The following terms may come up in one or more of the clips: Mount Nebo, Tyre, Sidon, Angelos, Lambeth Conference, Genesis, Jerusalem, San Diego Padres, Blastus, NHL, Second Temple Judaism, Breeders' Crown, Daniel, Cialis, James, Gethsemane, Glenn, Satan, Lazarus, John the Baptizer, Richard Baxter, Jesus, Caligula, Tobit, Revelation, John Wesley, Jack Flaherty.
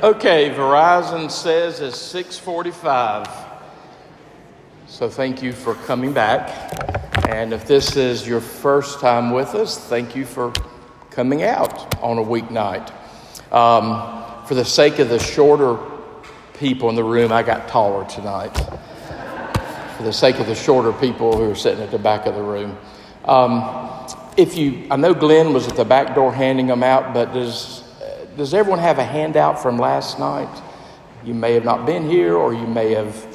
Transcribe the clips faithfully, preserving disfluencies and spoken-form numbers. Okay, Verizon says it's six forty-five. So thank you for coming back. And if this is your first time with us, thank you for coming out on a weeknight. Um, for the sake of the shorter people in the room, I got taller tonight. For the sake of the shorter people who are sitting at the back of the room. Um, if you, I know Glenn was at the back door handing them out, but does... Does everyone have a handout from last night? You may have not been here or you may have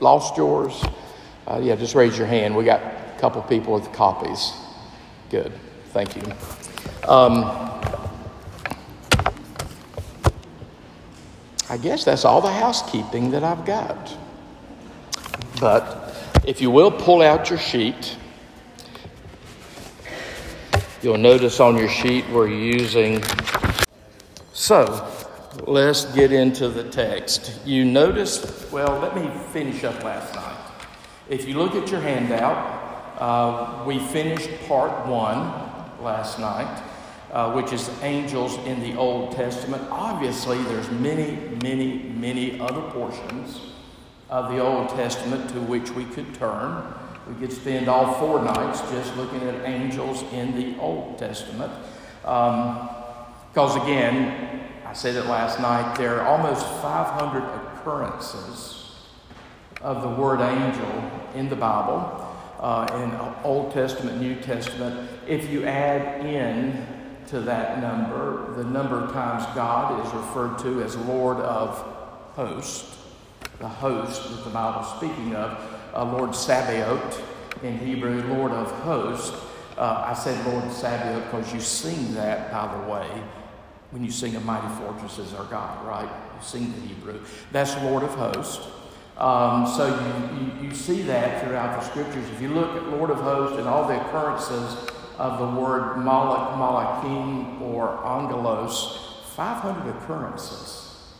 lost yours. Uh, yeah, just raise your hand. We got a couple people with copies. Good. Thank you. Um, I guess that's all the housekeeping that I've got. But if you will pull out your sheet, you'll notice on your sheet we're using... So, let's get into the text. You notice, well, let me finish up last night. If you look at your handout, uh, we finished part one last night, uh, which is angels in the Old Testament. Obviously, there's many, many, many other portions of the Old Testament to which we could turn. We could spend all four nights just looking at angels in the Old Testament. Um... Because again, I said it last night, there are almost five hundred occurrences of the word angel in the Bible, uh, in Old Testament, New Testament. If you add in to that number, the number of times God is referred to as Lord of hosts, the host that the Bible is speaking of, uh, Lord Sabaoth in Hebrew, Lord of hosts. Uh, I said Lord Sabaoth because you sing that, by the way, when you sing, "A mighty fortress is our God," right? You sing the Hebrew. That's Lord of hosts. Um, so you, you, you see that throughout the scriptures. If you look at Lord of hosts and all the occurrences of the word Malach, Malachim, or Angelos, five hundred occurrences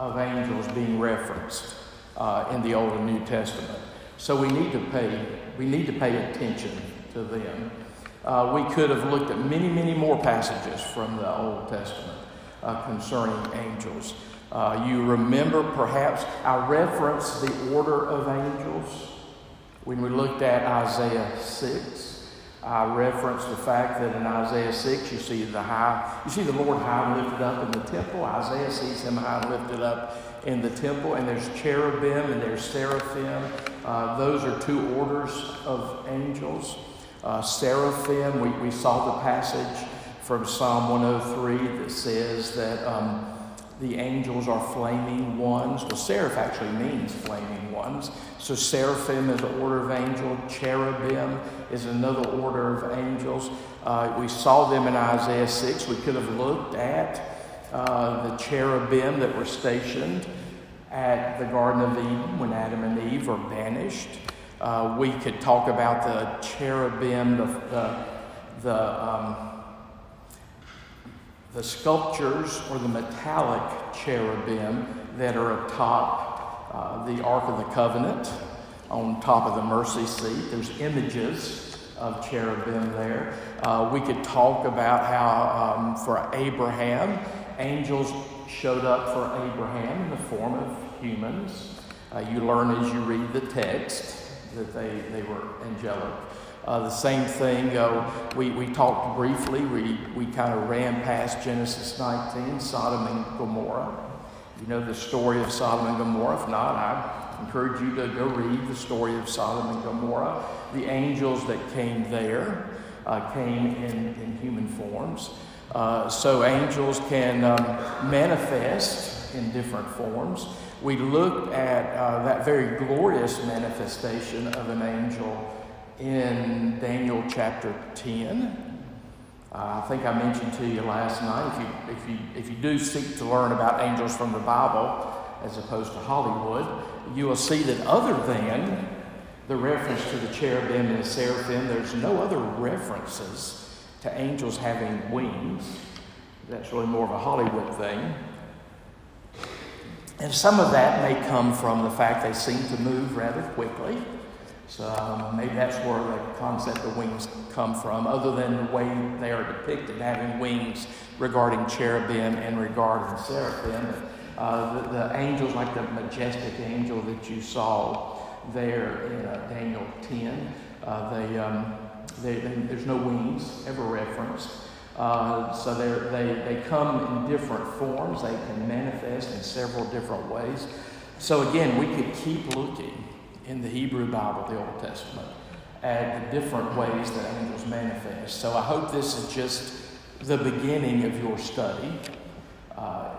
of angels being referenced uh, in the Old and New Testament. So we need to pay we need to pay attention to them. Uh, we could have looked at many, many more passages from the Old Testament uh, concerning angels. Uh, you remember, perhaps, I referenced the order of angels when we looked at Isaiah six. I referenced the fact that in Isaiah six, you see the high, you see the Lord high and lifted up in the temple. Isaiah sees him high and lifted up in the temple, and there's cherubim and there's seraphim. Uh, those are two orders of angels. Uh, Seraphim, we, we saw the passage from Psalm one oh three that says that um, the angels are flaming ones. Well, seraph actually means flaming ones. So seraphim is an order of angel. Cherubim is another order of angels. Uh, we saw them in Isaiah six. We could have looked at uh, the cherubim that were stationed at the Garden of Eden when Adam and Eve were banished. Uh, we could talk about the cherubim, the the the, um, the sculptures or the metallic cherubim that are atop uh, the Ark of the Covenant, on top of the mercy seat. There's images of cherubim there. Uh, we could talk about how um, for Abraham, angels showed up for Abraham in the form of humans. Uh, you learn as you read the text that they, they were angelic. Uh, the same thing, uh, we, we talked briefly, we, we kind of ran past Genesis nineteen, Sodom and Gomorrah. You know the story of Sodom and Gomorrah. If not, I encourage you to go read the story of Sodom and Gomorrah. The angels that came there uh, came in, in human forms. Uh, so angels can um, manifest in different forms. We looked at uh, that very glorious manifestation of an angel in Daniel chapter ten. Uh, I think I mentioned to you last night, if you, if you, if you do seek to learn about angels from the Bible, as opposed to Hollywood, you will see that other than the reference to the cherubim and the seraphim, there's no other references to angels having wings. That's really more of a Hollywood thing. And some of that may come from the fact they seem to move rather quickly. So maybe that's where the concept of wings come from, other than the way they are depicted, having wings regarding cherubim and regarding seraphim. Uh, the, the angels, like the majestic angel that you saw there in uh, Daniel ten, uh, they, um, they, they, there's no wings ever referenced. Uh, so they they come in different forms. They can manifest in several different ways. So again, we could keep looking in the Hebrew Bible, the Old Testament, at the different ways that angels manifest. So I hope this is just the beginning of your study uh,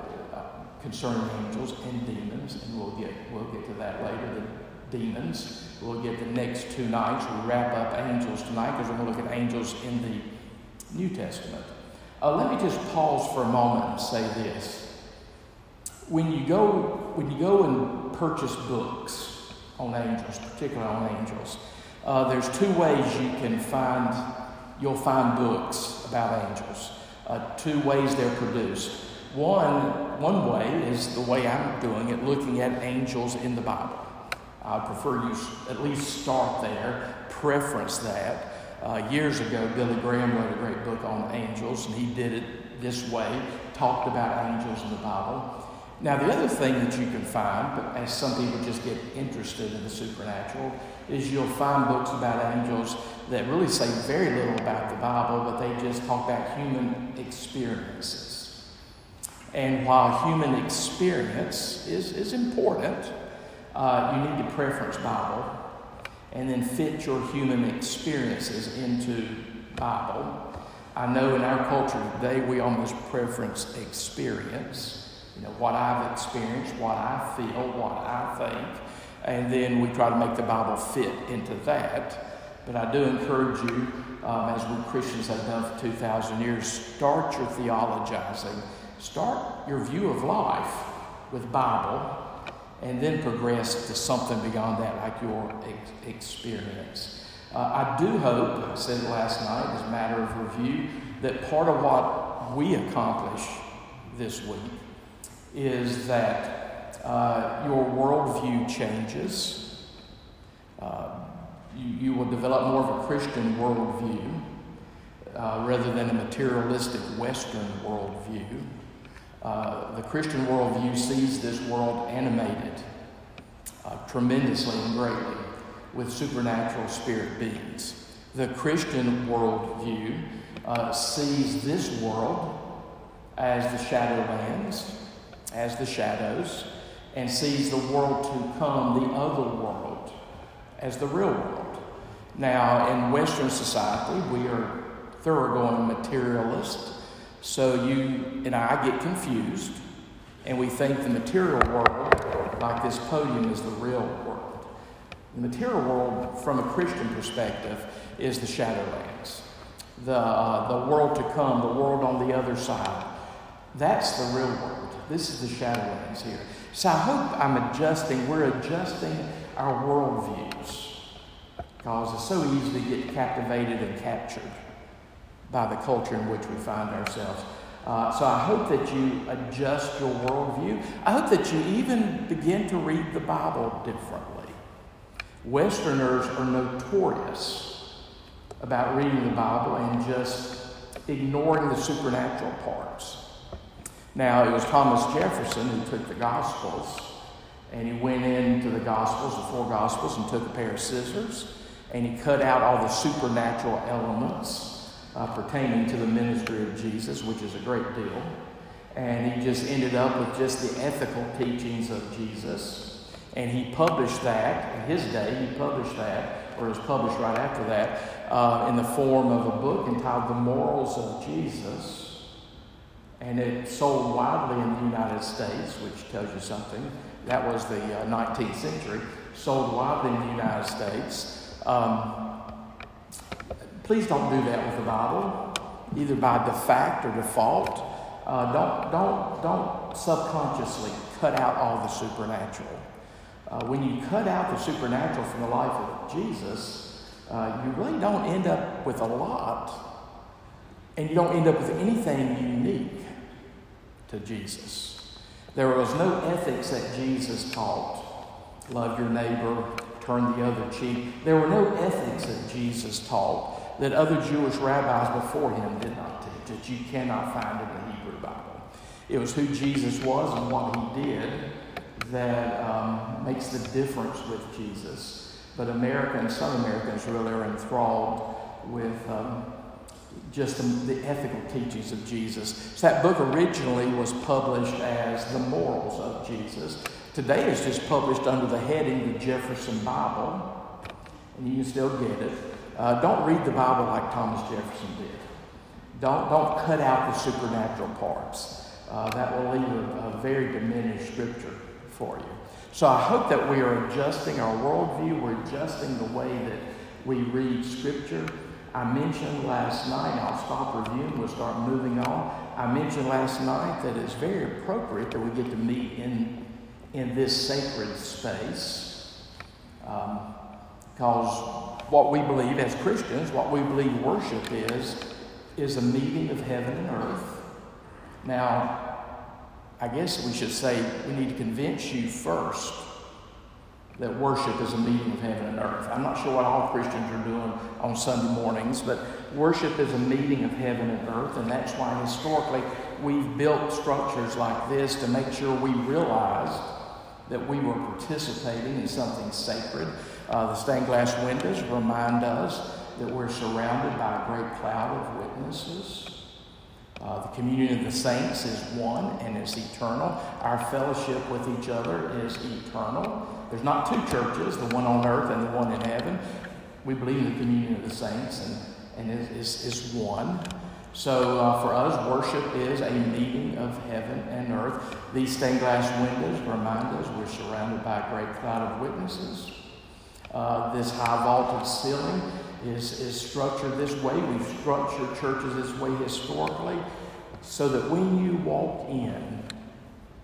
concerning angels and demons, and we'll get we'll get to that later. The demons, we'll get the next two nights. We'll wrap up angels tonight because we're going to look at angels in the New Testament. Uh, let me just pause for a moment and say this. When you go, when you go and purchase books on angels, particularly on angels, uh, there's two ways you can find, you'll find books about angels. Uh, two ways they're produced. One, one way is the way I'm doing it, looking at angels in the Bible. I prefer you at least start there, preference that. Uh, years ago, Billy Graham wrote a great book on angels, and he did it this way, talked about angels in the Bible. Now, the other thing that you can find, but as some people just get interested in the supernatural, is you'll find books about angels that really say very little about the Bible, but they just talk about human experiences. And while human experience is, is important, uh, you need to preference Bible and then fit your human experiences into Bible. I know in our culture today, we almost preference experience. You know, what I've experienced, what I feel, what I think. And then we try to make the Bible fit into that. But I do encourage you, um, as we Christians have done for two thousand years, start your theologizing. Start your view of life with Bible, and then progress to something beyond that, like your ex- experience. Uh, I do hope, I said last night as a matter of review, that part of what we accomplish this week is that uh, your worldview changes. Uh, you, you will develop more of a Christian worldview uh, rather than a materialistic Western worldview. Uh, the Christian worldview sees this world animated uh, tremendously and greatly with supernatural spirit beings. The Christian worldview uh, sees this world as the shadowlands, as the shadows, and sees the world to come, the other world, as the real world. Now, in Western society, we are thoroughgoing materialists. So you and I get confused, and we think the material world, like this podium, is the real world. The material world, from a Christian perspective, is the shadowlands. The, uh, the world to come, the world on the other side, that's the real world. This is the shadowlands here. So I hope I'm adjusting, we're adjusting our worldviews, because it's so easy to get captivated and captured by the culture in which we find ourselves. Uh, so I hope that you adjust your worldview. I hope that you even begin to read the Bible differently. Westerners are notorious about reading the Bible and just ignoring the supernatural parts. Now, it was Thomas Jefferson who took the Gospels, and he went into the Gospels, the four Gospels, and took a pair of scissors, and he cut out all the supernatural elements Uh, pertaining to the ministry of Jesus, which is a great deal. And he just ended up with just the ethical teachings of Jesus. And he published that, in his day, he published that, or it was published right after that, uh, in the form of a book entitled The Morals of Jesus. And it sold widely in the United States, which tells you something. That was the uh, nineteenth century. Sold widely in the United States. Um... Please don't do that with the Bible, either by de facto or default. Uh, don't, don't, don't subconsciously cut out all the supernatural. Uh, when you cut out the supernatural from the life of Jesus, uh, you really don't end up with a lot, and you don't end up with anything unique to Jesus. There was no ethics that Jesus taught. Love your neighbor, turn the other cheek. There were no ethics that Jesus taught that other Jewish rabbis before him did not teach, that you cannot find in the Hebrew Bible. It was who Jesus was and what he did that um, makes the difference with Jesus. But Americans, some Americans really are enthralled with um, just the, the ethical teachings of Jesus. So that book originally was published as The Morals of Jesus. Today it's just published under the heading The Jefferson Bible, and you can still get it. Uh, don't read the Bible like Thomas Jefferson did. Don't, don't cut out the supernatural parts. Uh, that will leave a, a very diminished scripture for you. So I hope that we are adjusting our worldview. We're adjusting the way that we read scripture. I mentioned last night, I'll stop reviewing, we'll start moving on. I mentioned last night that it's very appropriate that we get to meet in in this sacred space, um, because what we believe as Christians, what we believe worship is, is a meeting of heaven and earth. Now, I guess we should say we need to convince you first that worship is a meeting of heaven and earth. I'm not sure what all Christians are doing on Sunday mornings, but worship is a meeting of heaven and earth, and that's why historically we've built structures like this to make sure we realized that we were participating in something sacred. Uh, the stained glass windows remind us that we're surrounded by a great cloud of witnesses. Uh, the communion of the saints is one and it's eternal. Our fellowship with each other is eternal. There's not two churches, the one on earth and the one in heaven. We believe in the communion of the saints, and, and it's, it's one. So uh, for us, worship is a meeting of heaven and earth. These stained glass windows remind us we're surrounded by a great cloud of witnesses. Uh, this high vaulted ceiling is, is structured this way. We've structured churches this way historically so that when you walk in,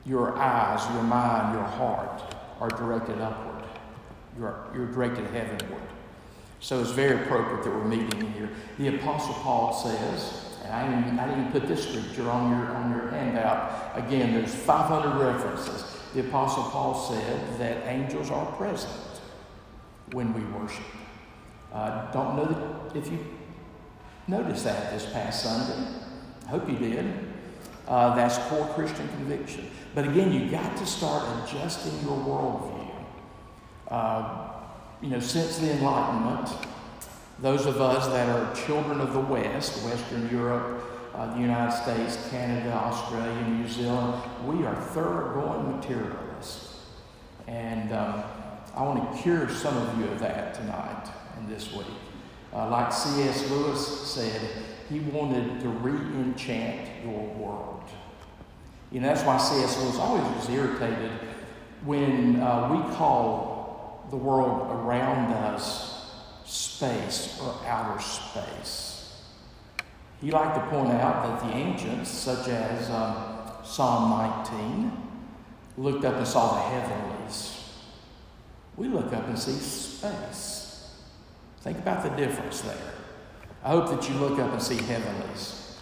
your eyes, your mind, your heart are directed upward. You're, you're directed heavenward. So it's very appropriate that we're meeting in here. The Apostle Paul says, and I didn't, I didn't put this scripture on your, on your handout. Again, there's five hundred references. The Apostle Paul said that angels are present when we worship. Uh, don't know if you noticed that this past Sunday. I hope you did. Uh, that's core Christian conviction. But again, you got to start adjusting your worldview. Uh, you know, since the Enlightenment, those of us that are children of the West, Western Europe, uh, the United States, Canada, Australia, New Zealand, we are thoroughgoing materialists. And um, I want to cure some of you of that tonight and this week. Uh, like C S Lewis said, he wanted to re-enchant your world. You know, that's why C S Lewis always was irritated when uh, we call the world around us space or outer space. He liked to point out that the ancients, such as uh, Psalm nineteen, looked up and saw the heavenlies. We look up and see space. Think about the difference there. I hope that you look up and see heavenlies.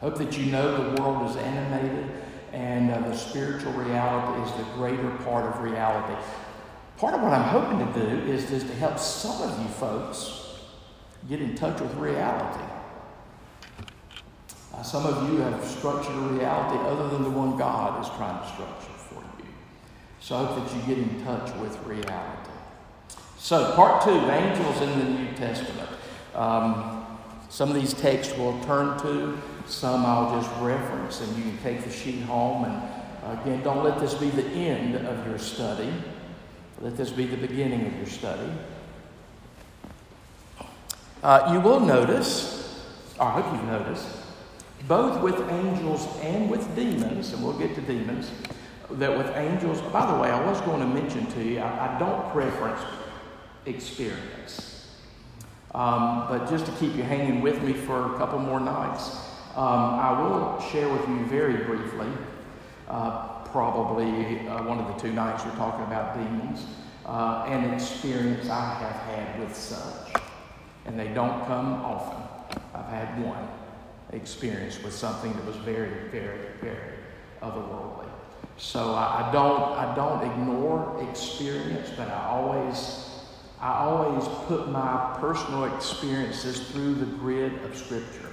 I hope that you know the world is animated and uh, the spiritual reality is the greater part of reality. Part of what I'm hoping to do is just to help some of you folks get in touch with reality. Uh, some of you have structured a reality other than the one God is trying to structure for you. So I hope that you get in touch with reality. So part two, angels in the New Testament. Um, some of these texts we'll turn to. Some I'll just reference, and you can take the sheet home. And again, don't let this be the end of your study. Let this be the beginning of your study. Uh, you will notice, or I hope you've noticed, both with angels and with demons, and we'll get to demons, that with angels, by the way, I was going to mention to you, I, I don't preference experience. Um, but just to keep you hanging with me for a couple more nights, um, I will share with you very briefly, uh, probably uh, one of the two nights we're talking about demons, uh, an experience I have had with such. And they don't come often. I've had one experience with something that was very, very, very otherworldly. So I, I don't I don't ignore experience, but I always I always put my personal experiences through the grid of Scripture.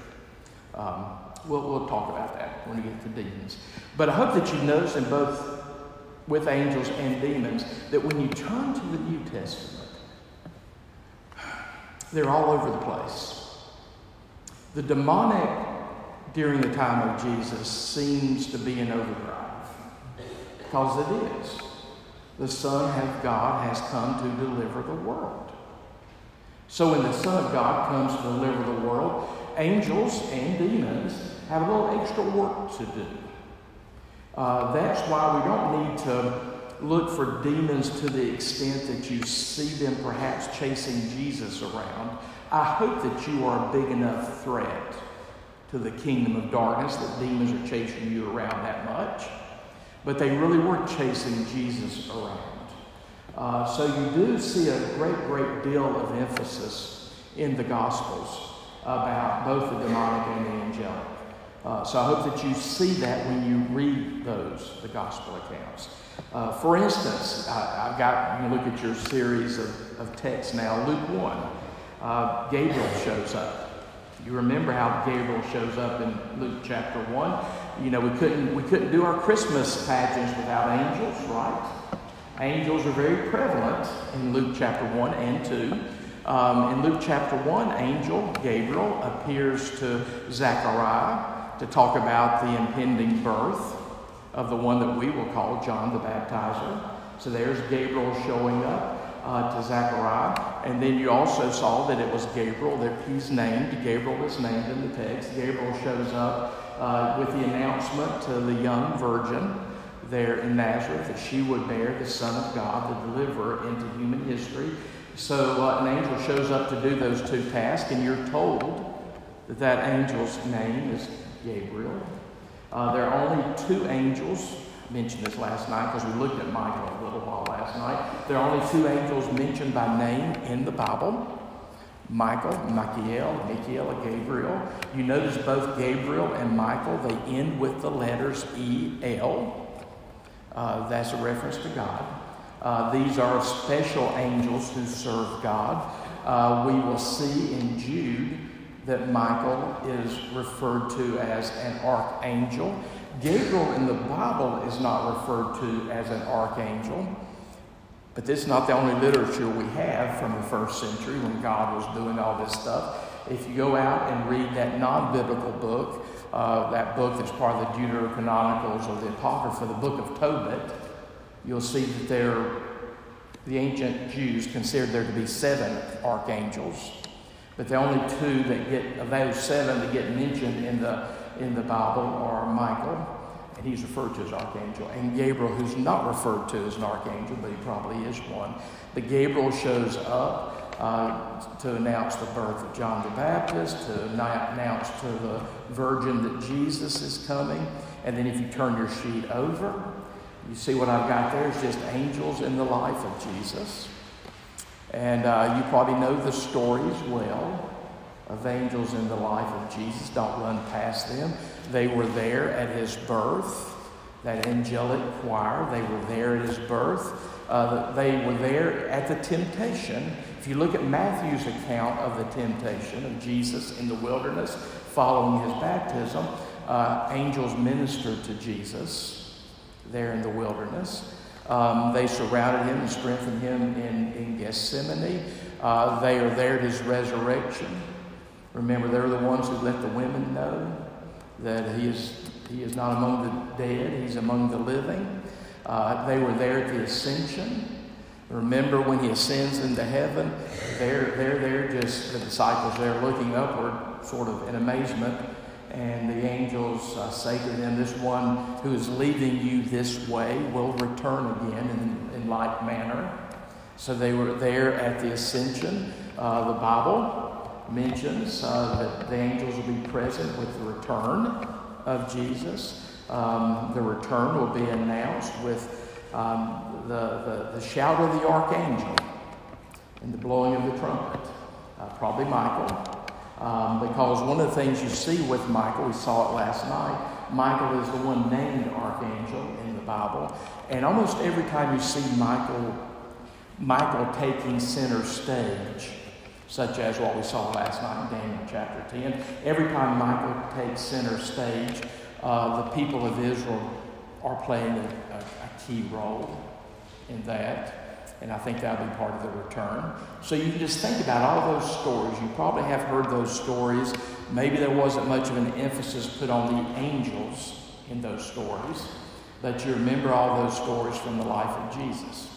Um, we'll, we'll talk about that when we get to demons. But I hope that you notice in both with angels and demons that when you turn to the New Testament, they're all over the place. The demonic during the time of Jesus seems to be in overdrive, because it is. The Son of God has come to deliver the world. So when the Son of God comes to deliver the world, angels and demons have a little extra work to do. Uh, that's why we don't need to look for demons to the extent that you see them perhaps chasing Jesus around. I hope that you are a big enough threat to the kingdom of darkness that demons are chasing you around that much. But they really were chasing Jesus around. Uh, so you do see a great, great deal of emphasis in the Gospels about both the demonic and the angelic. Uh, so I hope that you see that when you read those, the Gospel accounts. Uh, for instance, I, I've got, you look at your series of, of texts now, Luke one. Uh, Gabriel shows up. You remember how Gabriel shows up in Luke chapter one. You know, we couldn't we couldn't do our Christmas pageants without angels, right? Angels are very prevalent in Luke chapter one and two. Um, in Luke chapter one, angel Gabriel appears to Zechariah to talk about the impending birth of the one that we will call John the Baptizer. So there's Gabriel showing up uh, to Zechariah. And then you also saw that it was Gabriel that he's named. Gabriel is named in the text. Gabriel shows up Uh, with the announcement to the young virgin there in Nazareth that she would bear the Son of God, the deliverer, into human history. So uh, an angel shows up to do those two tasks, and you're told that that angel's name is Gabriel. Uh, there are only two angels. I mentioned this last night because we looked at Michael a little while last night. There are only two angels mentioned by name in the Bible. Michael, Michael, Michael, and Gabriel. You notice both Gabriel and Michael, they end with the letters E L. Uh, that's a reference to God. Uh, these are special angels who serve God. Uh, we will see in Jude that Michael is referred to as an archangel. Gabriel in the Bible is not referred to as an archangel. But this is not the only literature we have from the first century when God was doing all this stuff. If you go out and read that non-biblical book, uh, that book that's part of the Deuterocanonicals or the Apocrypha, the Book of Tobit, you'll see that there, the ancient Jews considered there to be seven archangels. But the only two that get, of those seven that get mentioned in the, in the Bible are Michael. And he's referred to as archangel. And Gabriel, who's not referred to as an archangel, but he probably is one. But Gabriel shows up uh, to announce the birth of John the Baptist, to announce to the virgin that Jesus is coming. And then if you turn your sheet over, you see what I've got there is just angels in the life of Jesus. And uh, you probably know the stories well of angels in the life of Jesus. Don't run past them. They were there at his birth, that angelic choir. They were there at his birth. Uh, they were there at the temptation. If you look at Matthew's account of the temptation of Jesus in the wilderness following his baptism, uh, angels ministered to Jesus there in the wilderness. Um, they surrounded him and strengthened him in, in Gethsemane. Uh, they are there at his resurrection. Remember, they're the ones who let the women know that he is he is not among the dead, he's among the living. Uh, they were there at the ascension. Remember when he ascends into heaven, they're, they're there, just the disciples there looking upward, sort of in amazement, and the angels uh, say to them, this one who is leaving you this way will return again in, in like manner. So they were there at the ascension. Uh, the Bible mentions uh, that the angels will be present with the return of Jesus. Um, the return will be announced with um, the, the, the shout of the archangel and the blowing of the trumpet, uh, probably Michael. Um, because one of the things you see with Michael, we saw it last night, Michael is the one named archangel in the Bible. And almost every time you see Michael Michael taking center stage, such as what we saw last night in Daniel chapter ten. Every time Michael takes center stage, uh, the people of Israel are playing a, a, a key role in that. And I think that'll be part of the return. So you can just think about all those stories. You probably have heard those stories. Maybe there wasn't much of an emphasis put on the angels in those stories, but you remember all those stories from the life of Jesus.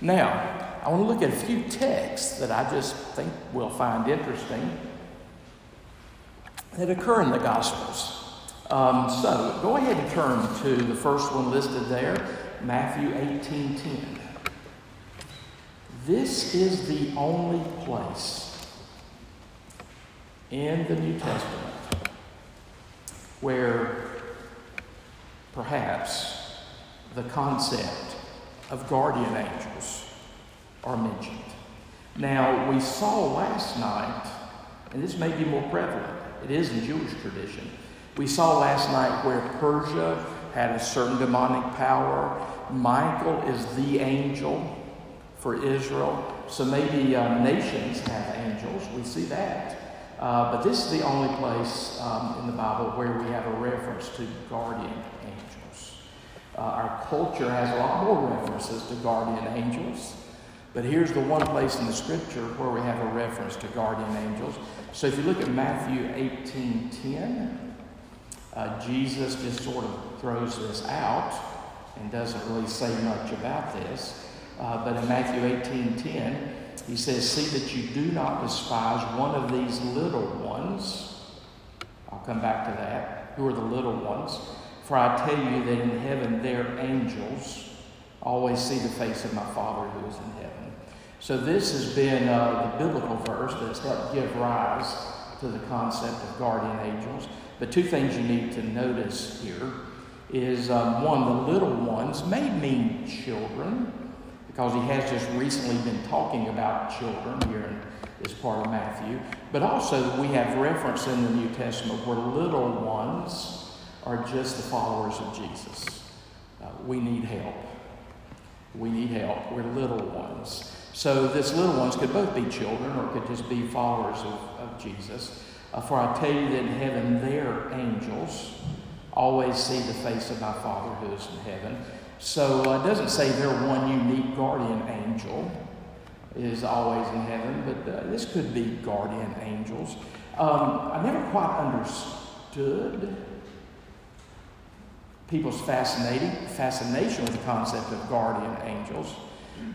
Now, I want to look at a few texts that I just think we'll find interesting that occur in the Gospels. Um, so go ahead and turn to the first one listed there, Matthew eighteen ten. This is the only place in the New Testament where perhaps the concept of guardian angels are mentioned. Now, we saw last night, and this may be more prevalent, it is in Jewish tradition, we saw last night where Persia had a certain demonic power. Michael is the angel for Israel, so maybe uh, nations have angels. We see that. Uh, but this is the only place um, in the Bible where we have a reference to guardian angels. Uh, our culture has a lot more references to guardian angels, but here's the one place in the Scripture where we have a reference to guardian angels. So if you look at Matthew eighteen ten, uh, Jesus just sort of throws this out and doesn't really say much about this. Uh, but in Matthew eighteen ten, he says, "See that you do not despise one of these little ones." I'll come back to that. Who are the little ones? "For I tell you that in heaven their angels always see the face of my Father who is in heaven." So this has been uh, the biblical verse that's helped give rise to the concept of guardian angels. But two things you need to notice here is, um, one, the little ones may mean children, because he has just recently been talking about children here in this part of Matthew. But also we have reference in the New Testament where little ones are just the followers of Jesus. Uh, we need help. We need help. We're little ones. So this little ones could both be children or could just be followers of, of Jesus. Uh, "for I tell you that in heaven their angels always see the face of my Father who is in heaven." So uh, it doesn't say they're one unique guardian angel is always in heaven, but uh, this could be guardian angels. Um, I never quite understood people's fascinating fascination with the concept of guardian angels.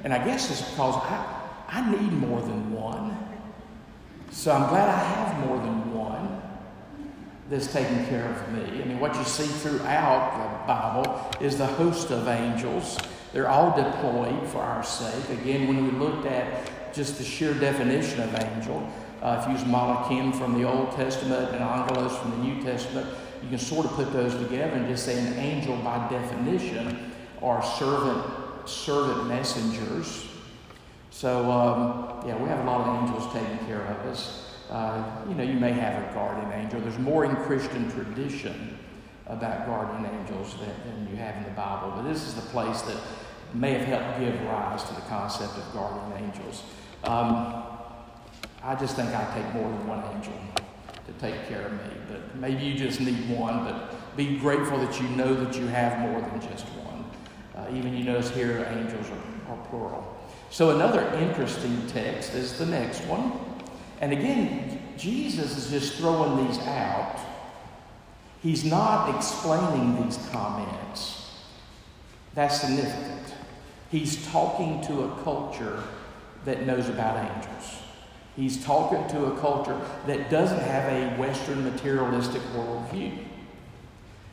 And I guess it's because I, I need more than one. So I'm glad I have more than one that's taking care of me. I mean, what you see throughout the Bible is the host of angels. They're all deployed for our sake. Again, when we looked at just the sheer definition of angel, uh, if you use malachim from the Old Testament and angelos from the New Testament, you can sort of put those together and just say an angel by definition are servant servant messengers. So, um, yeah, we have a lot of angels taking care of us. Uh, you know, you may have a guardian angel. There's more in Christian tradition about guardian angels than, than you have in the Bible. But this is the place that may have helped give rise to the concept of guardian angels. Um, I just think I take more than one angel to take care of me. But maybe you just need one. But be grateful that you know that you have more than just one. Uh, even you notice here angels are, are plural. So another interesting text is the next one. And again, Jesus is just throwing these out. He's not explaining these comments. That's significant. He's talking to a culture that knows about angels. He's talking to a culture that doesn't have a Western materialistic worldview.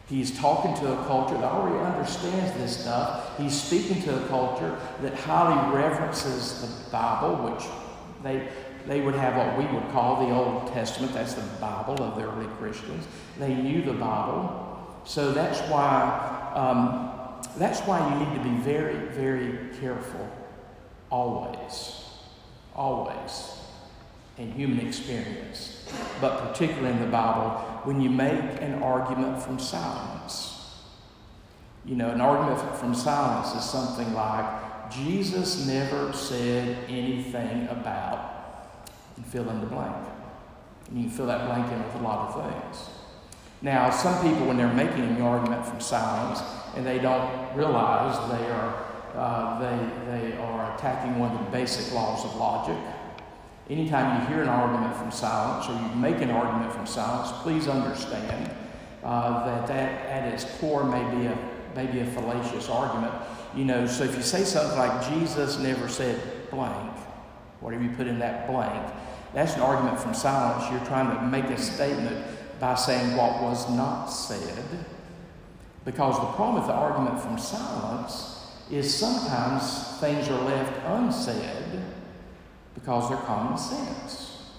He's talking to a culture that already understands this stuff. He's speaking to a culture that highly reverences the Bible, which they... They would have what we would call the Old Testament. That's the Bible of the early Christians. They knew the Bible. So that's why um, that's why you need to be very, very careful always, always in human experience, but particularly in the Bible, when you make an argument from silence. You know, an argument from silence is something like, Jesus never said anything about, and fill in the blank. And you can fill that blank in with a lot of things. Now, some people, when they're making the argument from silence, and they don't realize they are uh, they they are attacking one of the basic laws of logic. Anytime you hear an argument from silence, or you make an argument from silence, please understand uh, that that at its core may be a maybe a fallacious argument. You know, so if you say something like Jesus never said blank, whatever you put in that blank, that's an argument from silence. You're trying to make a statement by saying what was not said. Because the problem with the argument from silence is sometimes things are left unsaid because they're common sense.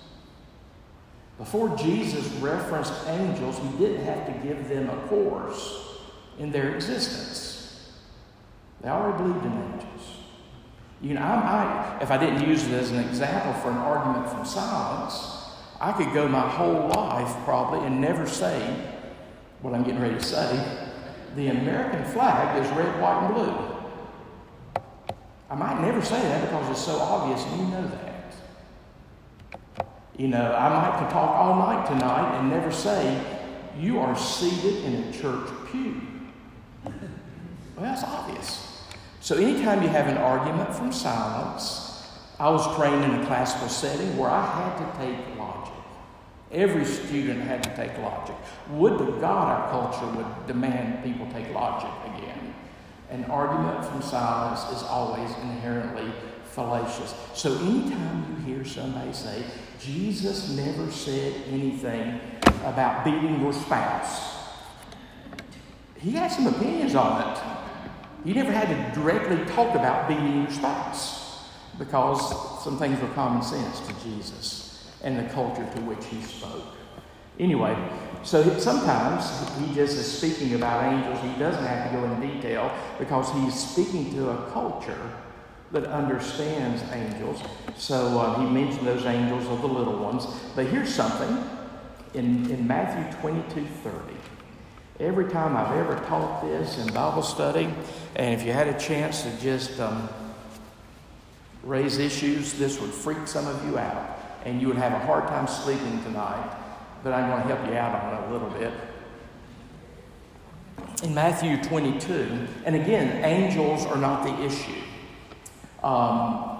Before Jesus referenced angels, he didn't have to give them a course in their existence. They already believed in angels. You know, I might, if I didn't use it as an example for an argument from silence, I could go my whole life probably and never say what I'm getting ready to say. The American flag is red, white, and blue. I might never say that because it's so obvious, and you know that. You know, I might could talk all night tonight and never say, you are seated in a church pew. Well, that's obvious. So anytime you have an argument from silence, I was trained in a classical setting where I had to take logic. Every student had to take logic. Would to God our culture would demand people take logic again. An argument from silence is always inherently fallacious. So anytime you hear somebody say, Jesus never said anything about beating your spouse, he had some opinions on it. You never had to directly talk about beating your spouse because some things were common sense to Jesus and the culture to which he spoke. Anyway, so sometimes he just is speaking about angels. He doesn't have to go into detail because he's speaking to a culture that understands angels. So uh, he mentioned those angels of the little ones. But here's something in, in Matthew twenty-two thirty. Every time I've ever taught this in Bible study, and if you had a chance to just um, raise issues, this would freak some of you out. And you would have a hard time sleeping tonight, but I'm going to help you out on it a little bit. In Matthew twenty-two, and again, angels are not the issue. Um,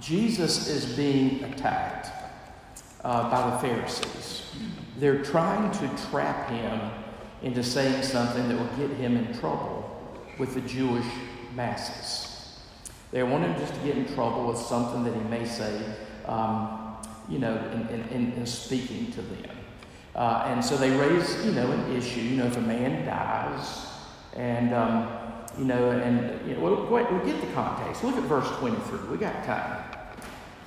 Jesus is being attacked uh, by the Pharisees. They're trying to trap him into saying something that will get him in trouble with the Jewish masses. They want him just to get in trouble with something that he may say, um, you know, in, in, in speaking to them. Uh, and so they raise, you know, an issue. You know, if a man dies, and, um, you know, and, you know, we'll, we'll get the context. Look at verse twenty-three. We got time.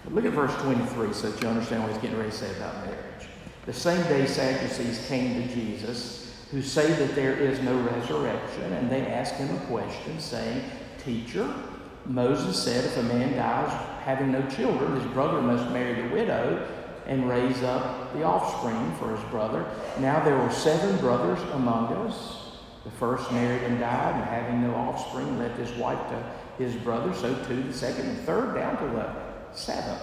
But look at verse twenty-three so that you understand what he's getting ready to say about marriage. The same day Sadducees came to Jesus, who say that there is no resurrection, and they asked him a question, saying, Teacher, Moses said if a man dies having no children, his brother must marry the widow and raise up the offspring for his brother. Now there were seven brothers among us. The first married and died, and having no offspring, left his wife to his brother. So too the second and third, down to the seventh.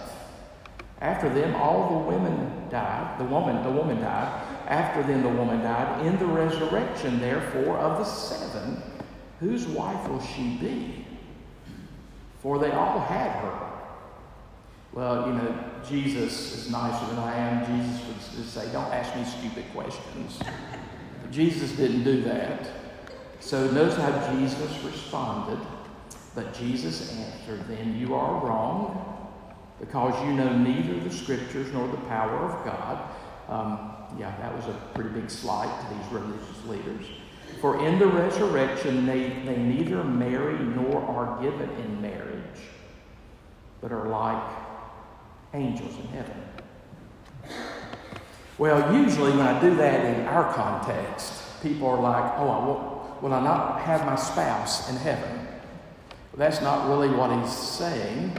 After them, all the women died. The woman, the woman died. After them, the woman died. In the resurrection, therefore, of the seven, whose wife will she be? For they all had her. Well, you know, Jesus is nicer than I am. Jesus would just say, don't ask me stupid questions. Jesus didn't do that. So notice how Jesus responded. But Jesus answered, then you are wrong, because you know neither the scriptures nor the power of God. Um, yeah, that was a pretty big slight to these religious leaders. For in the resurrection, they, they neither marry nor are given in marriage, but are like angels in heaven. Well, usually when I do that in our context, people are like, oh, I will, will I not have my spouse in heaven? Well, that's not really what he's saying.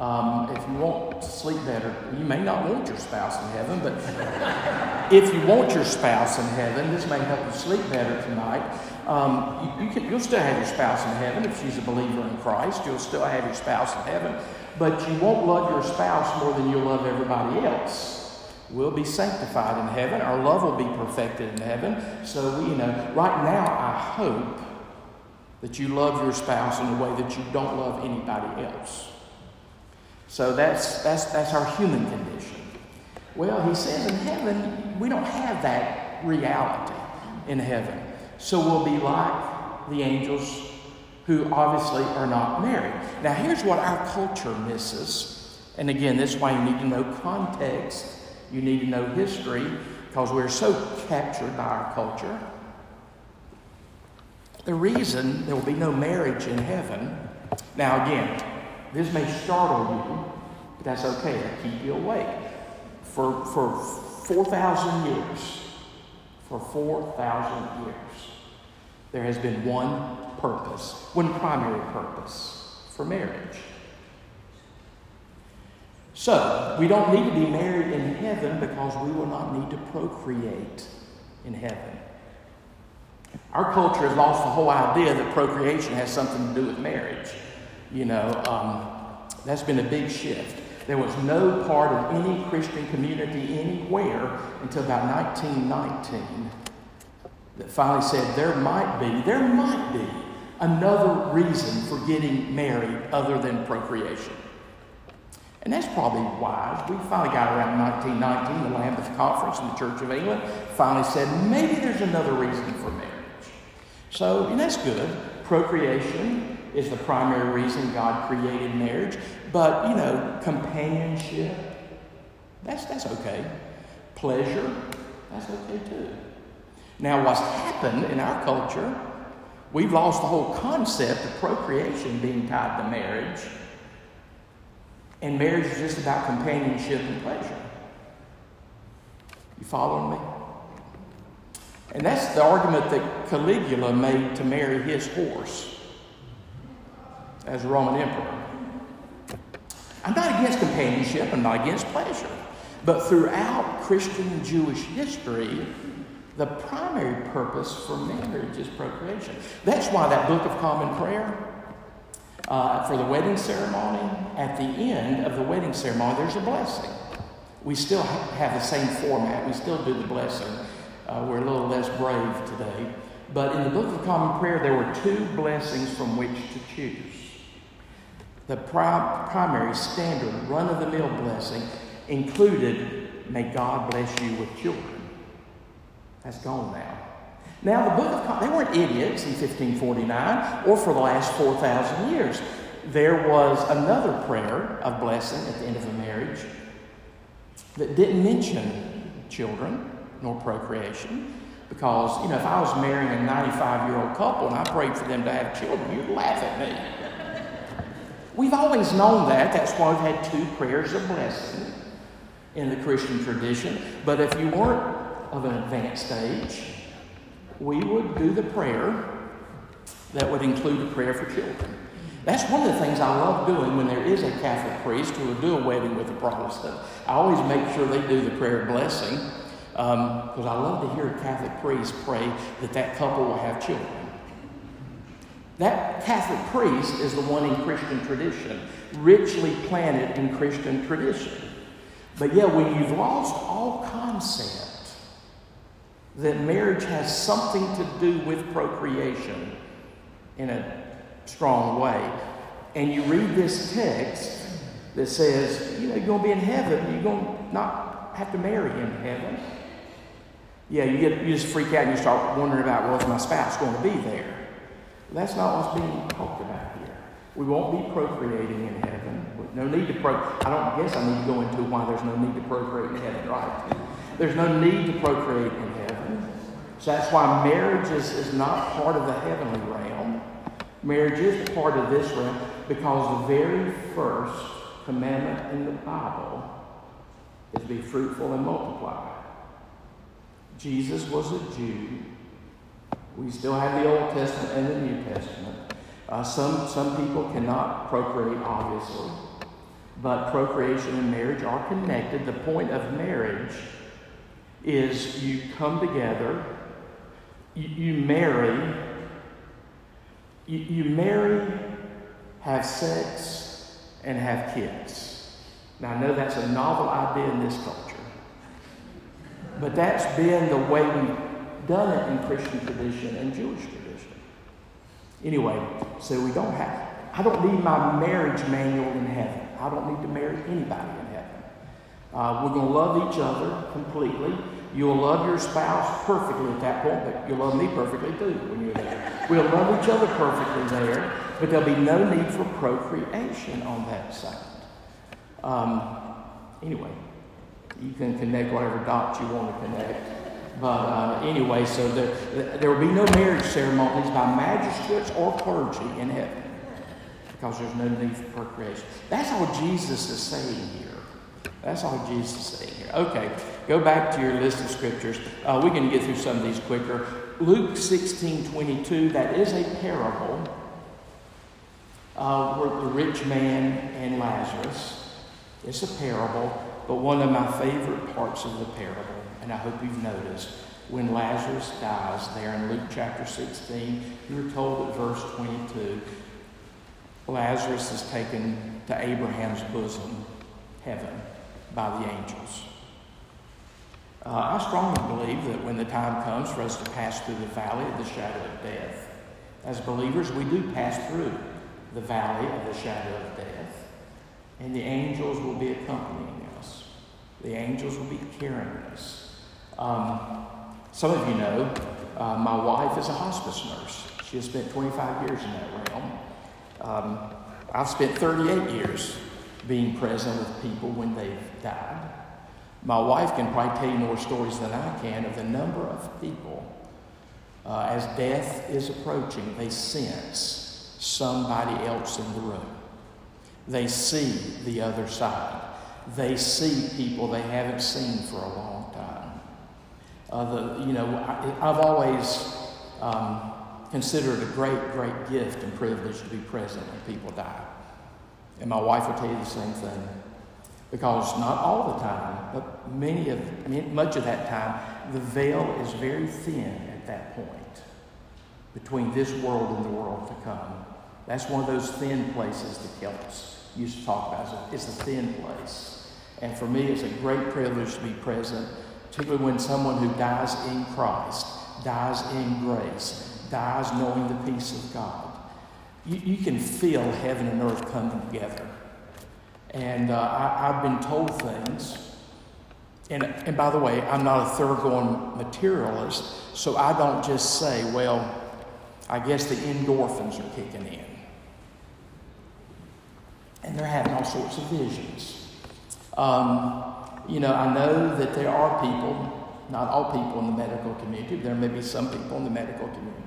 Um, if you want to sleep better, you may not want your spouse in heaven, but if you want your spouse in heaven, this may help you sleep better tonight. Um, you, you can, you'll still have your spouse in heaven if she's a believer in Christ. You'll still have your spouse in heaven, but you won't love your spouse more than you'll love everybody else. We'll be sanctified in heaven. Our love will be perfected in heaven. So, you know, right now I hope that you love your spouse in a way that you don't love anybody else. So that's that's that's our human condition. Well, he says in heaven, we don't have that reality in heaven. So we'll be like the angels who obviously are not married. Now, here's what our culture misses. And again, this is why you need to know context. You need to know history, because we're so captured by our culture. The reason there will be no marriage in heaven, now again, this may startle you, but that's okay. It'll keep you awake. For, for four thousand years, for four thousand years, there has been one purpose, one primary purpose for marriage. So, we don't need to be married in heaven because we will not need to procreate in heaven. Our culture has lost the whole idea that procreation has something to do with marriage. You know, um, that's been a big shift. There was no part of any Christian community anywhere until about nineteen nineteen that finally said there might be, there might be another reason for getting married other than procreation. And that's probably wise. We finally got around nineteen nineteen, the Lambeth Conference in the Church of England finally said, maybe there's another reason for marriage. So, and that's good. Procreation is the primary reason God created marriage. But, you know, companionship, that's, that's okay. Pleasure, that's okay too. Now, what's happened in our culture, we've lost the whole concept of procreation being tied to marriage. And marriage is just about companionship and pleasure. You following me? And that's the argument that Caligula made to marry his horse as a Roman emperor. I'm not against companionship. I'm not against pleasure. But throughout Christian and Jewish history, the primary purpose for marriage is procreation. That's why that Book of Common Prayer, Uh, for the wedding ceremony, at the end of the wedding ceremony, there's a blessing. We still have the same format. We still do the blessing. Uh, we're a little less brave today. But in the Book of Common Prayer, there were two blessings from which to choose. The pri- primary standard run-of-the-mill blessing included, "May God bless you with children." That's gone now. Now, the Book of Common, they weren't idiots in fifteen forty-nine or for the last four thousand years. There was another prayer of blessing at the end of a marriage that didn't mention children nor procreation because, you know, if I was marrying a ninety-five-year-old couple and I prayed for them to have children, you'd laugh at me. We've always known that. That's why we've had two prayers of blessing in the Christian tradition. But if you weren't of an advanced age, we would do the prayer that would include a prayer for children. That's one of the things I love doing when there is a Catholic priest who will do a wedding with a Protestant. I always make sure they do the prayer of blessing um, because I love to hear a Catholic priest pray that that couple will have children. That Catholic priest is the one in Christian tradition, richly planted in Christian tradition. But yeah, when you've lost all concept that marriage has something to do with procreation in a strong way. And you read this text that says, you know, you're going to be in heaven. You're going to not have to marry in heaven. Yeah, you get you just freak out and you start wondering about, well, is my spouse going to be there? Well, that's not what's being talked about here. We won't be procreating in heaven. No need to procreate. I don't guess I need to go into why there's no need to procreate in heaven, right? There's no need to procreate in heaven. So that's why marriage is, is not part of the heavenly realm. Marriage is part of this realm because the very first commandment in the Bible is to be fruitful and multiply. Jesus was a Jew. We still have the Old Testament and the New Testament. Uh, some, some people cannot procreate, obviously. but procreation and marriage are connected. The point of marriage is you come together, you, you marry, you, you marry, have sex, and have kids. Now, I know that's a novel idea in this culture, but that's been the way we've done it in Christian tradition and Jewish tradition. Anyway, so we don't have, I don't need my marriage manual in heaven. I don't need to marry anybody in heaven. Uh, we're going to love each other completely. You'll love your spouse perfectly at that point, but you'll love me perfectly too when you're there. We'll love each other perfectly there, but there'll be no need for procreation on that side. Um, anyway, you can connect whatever dots you want to connect. But uh, anyway, so there, there will be no marriage ceremonies by magistrates or clergy in heaven, because there's no need for procreation. That's all Jesus is saying here. That's all Jesus is saying here. Okay, go back to your list of scriptures. Uh, we can get through some of these quicker. Luke sixteen twenty-two, that is a parable uh, with the rich man and Lazarus. It's a parable, but one of my favorite parts of the parable, and I hope you've noticed, when Lazarus dies there in Luke chapter sixteen, you were told at verse twenty-two, Lazarus is taken to Abraham's bosom, heaven, by the angels. Uh, I strongly believe that when the time comes for us to pass through the valley of the shadow of death, as believers, we do pass through the valley of the shadow of death, and the angels will be accompanying us. The angels will be carrying us. Um, some of you know, uh, my wife is a hospice nurse. She has spent twenty-five years in that realm. Um, I've spent thirty-eight years being present with people when they've died. My wife can probably tell you more stories than I can of the number of people, uh, as death is approaching, they sense somebody else in the room. They see the other side. They see people they haven't seen for a long time. Uh, the, you know, I, I've always... Um, Consider it a great, great gift and privilege to be present when people die. And my wife will tell you the same thing. Because not all the time, but many of, much of that time, the veil is very thin at that point between this world and the world to come. That's one of those thin places the Celts used to talk about. It's a thin place. And for me, it's a great privilege to be present, particularly when someone who dies in Christ, dies in grace, dies knowing the peace of God. You, you can feel heaven and earth coming together. And uh, I, I've been told things. And, and by the way, I'm not a thoroughgoing materialist, so I don't just say, well, I guess the endorphins are kicking in. And they're having all sorts of visions. Um, you know, I know that there are people, not all people in the medical community, but there may be some people in the medical community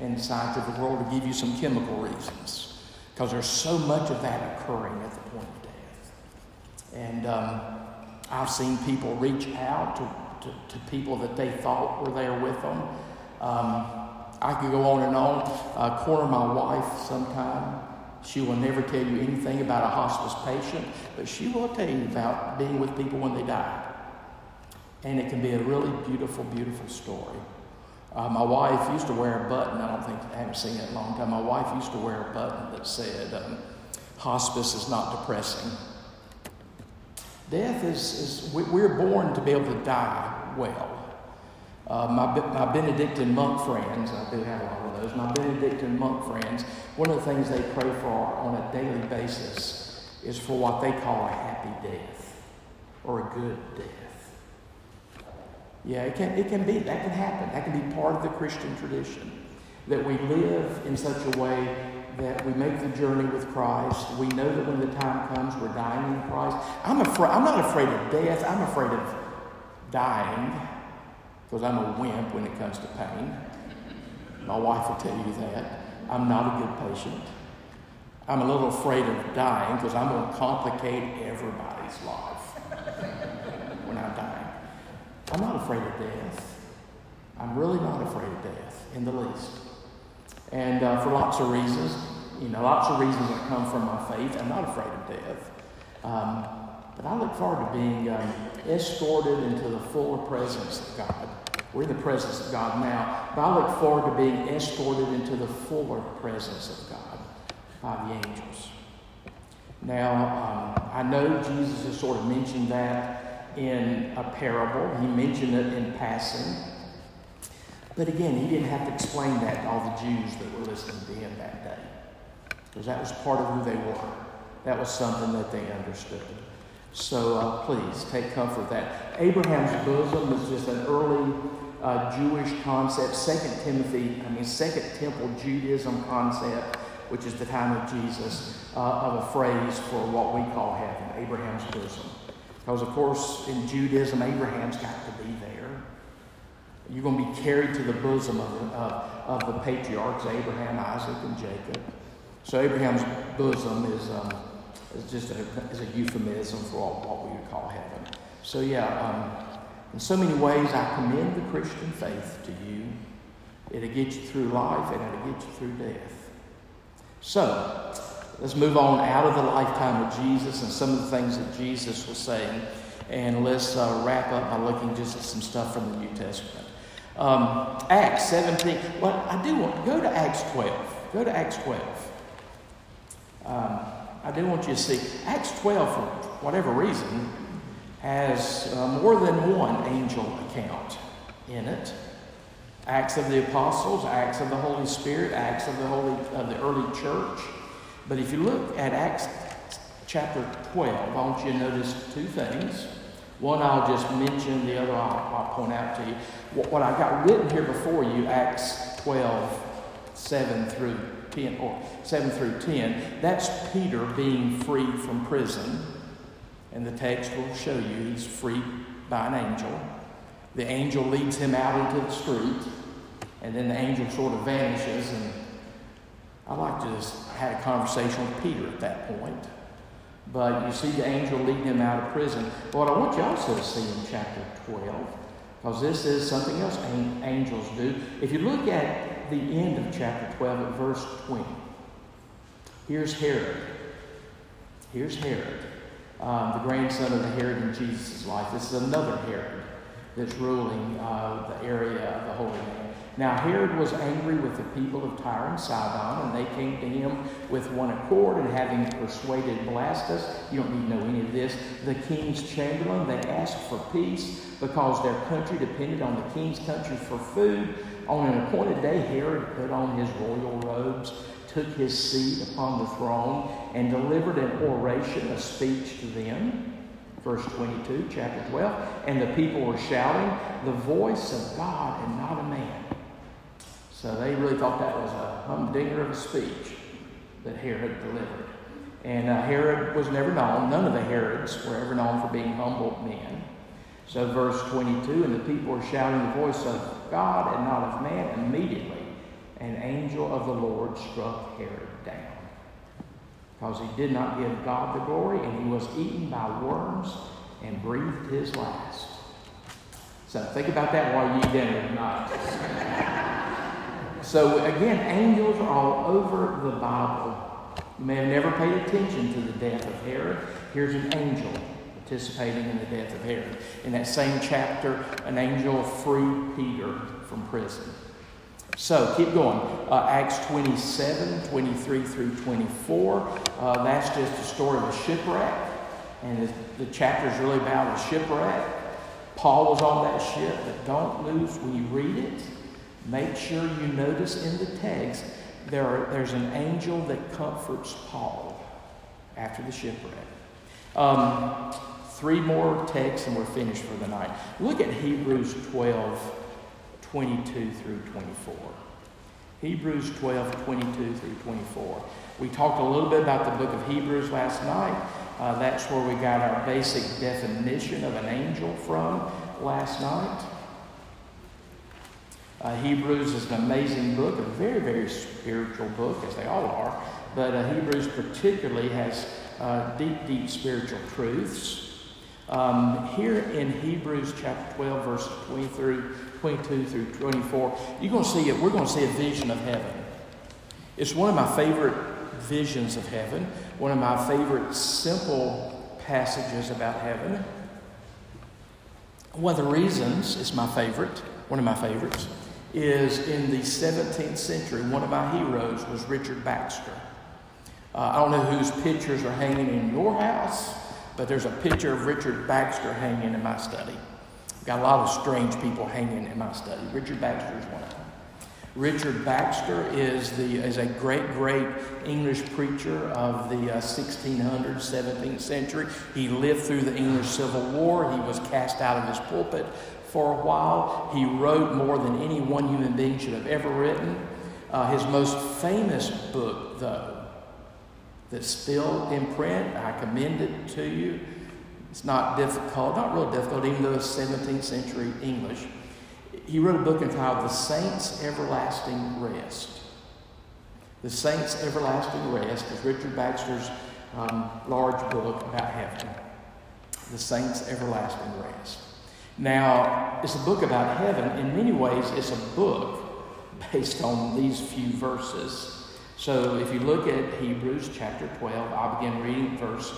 and the scientific world to give you some chemical reasons, because there's so much of that occurring at the point of death. And um, I've seen people reach out to, to, to people that they thought were there with them. Um, I could go on and on. Uh, corner my wife sometime. She will never tell you anything about a hospice patient, but she will tell you about being with people when they die. And it can be a really beautiful, beautiful story. Uh, my wife used to wear a button. I don't think, I haven't seen it in a long time. My wife used to wear a button that said, um, hospice is not depressing. Death is, is, we're born to be able to die well. Uh, my, my Benedictine monk friends, I do have a lot of those, my Benedictine monk friends, one of the things they pray for on a daily basis is for what they call a happy death or a good death. Yeah, it can it can be, that can happen. That can be part of the Christian tradition, that we live in such a way that we make the journey with Christ. We know that when the time comes, we're dying in Christ. I'm afraid. I'm not afraid of death. I'm afraid of dying, because I'm a wimp when it comes to pain. My wife will tell you that. I'm not a good patient. I'm a little afraid of dying because I'm going to complicate everybody's life when I die. I'm not afraid of death. I'm really not afraid of death in the least. And uh, for lots of reasons, you know, lots of reasons that come from my faith, I'm not afraid of death. Um, but I look forward to being um, escorted into the fuller presence of God. We're in the presence of God now, but I look forward to being escorted into the fuller presence of God by the angels. Now, um, I know Jesus has sort of mentioned that in a parable. He mentioned it in passing. But again, he didn't have to explain that to all the Jews that were listening to him that day, because that was part of who they were. That was something that they understood. So uh, please take comfort that. Abraham's bosom is just an early uh, Jewish concept, Second Timothy, I mean Second Temple Judaism concept, which is the time of Jesus, uh, of a phrase for what we call heaven, Abraham's bosom. Because of course in Judaism, Abraham's got to be there. You're going to be carried to the bosom of the, of, of the patriarchs, Abraham, Isaac, and Jacob. So Abraham's bosom is um, is just a, is a euphemism for all, what we would call heaven. So yeah, um, in so many ways, I commend the Christian faith to you. It'll get you through life, and it'll get you through death. So let's move on out of the lifetime of Jesus and some of the things that Jesus was saying, and let's uh, wrap up by looking just at some stuff from the New Testament. Um, Acts seventeen. Well, I do want to go to Acts twelve. Go to Acts twelve. Um, I do want you to see, Acts twelve, for whatever reason, has uh, more than one angel account in it. Acts of the Apostles, Acts of the Holy Spirit, Acts of the Holy of the early church. But if you look at Acts chapter twelve, I want you to notice two things. One I'll just mention, the other I'll, I'll point out to you. What, what I've got written here before you, Acts twelve, seven through ten, or seven through ten, that's Peter being freed from prison. And the text will show you he's freed by an angel. The angel leads him out into the street, and then the angel sort of vanishes. And I like to just have a conversation with Peter at that point. But you see the angel leading him out of prison. But what I want you also to see in chapter twelve, because this is something else angels do. If you look at the end of chapter twelve at verse twenty. Here's Herod. Here's Herod, um, the grandson of the Herod in Jesus' life. This is another Herod that's ruling uh, the area of the Holy Land. Now, Herod was angry with the people of Tyre and Sidon, and they came to him with one accord, and having persuaded Blastus, you don't need to know any of this, the king's chamberlain, they asked for peace because their country depended on the king's country for food. On an appointed day, Herod put on his royal robes, took his seat upon the throne, and delivered an oration, a speech to them. Verse twenty-two, chapter twelve. And the people were shouting, the voice of God and not a man. So they really thought that was a humdinger of a speech that Herod delivered. And uh, Herod was never known. None of the Herods were ever known for being humble men. So verse twenty-two, and the people were shouting the voice of God and not of man. Immediately an angel of the Lord struck Herod down, because he did not give God the glory, and he was eaten by worms and breathed his last. So think about that while you eat dinner tonight. So again, angels are all over the Bible. You may have never paid attention to the death of Herod. Here's an angel participating in the death of Herod. In that same chapter, an angel freed Peter from prison. So, keep going. Uh, Acts twenty-seven, twenty-three through twenty-four. Uh, that's just the story of a shipwreck. And the, the chapter is really about a shipwreck. Paul was on that ship, but don't lose when you read it. Make sure you notice in the text, there are, there's an angel that comforts Paul after the shipwreck. Um... Three more texts and we're finished for the night. Look at Hebrews twelve, twenty-two through twenty-four. Hebrews twelve, twenty-two through twenty-four. We talked a little bit about the book of Hebrews last night. Uh, that's where we got our basic definition of an angel from last night. Uh, Hebrews is an amazing book, a very, very spiritual book, as they all are. But uh, Hebrews particularly has uh, deep, deep spiritual truths. Um, here in Hebrews chapter twelve, verses twenty-two through twenty-four, you're going to see it. We're going to see a vision of heaven. It's one of my favorite visions of heaven. One of my favorite simple passages about heaven. One of the reasons is my favorite, one of my favorites, is in the seventeenth century, one of my heroes was Richard Baxter. Uh, I don't know whose pictures are hanging in your house, but there's a picture of Richard Baxter hanging in my study. Got a lot of strange people hanging in my study. Richard Baxter is one of them. Richard Baxter is the is a great, great English preacher of the uh, sixteen hundreds, seventeenth century. He lived through the English Civil War. He was cast out of his pulpit for a while. He wrote more than any one human being should have ever written. Uh, his most famous book, though, that's still in print, I commend it to you. It's not difficult, not real difficult, even though it's seventeenth century English. He wrote a book entitled The Saints' Everlasting Rest. The Saints' Everlasting Rest is Richard Baxter's um, large book about heaven. The Saints' Everlasting Rest. Now, it's a book about heaven. In many ways, it's a book based on these few verses. So if you look at Hebrews chapter twelve, I'll begin reading verse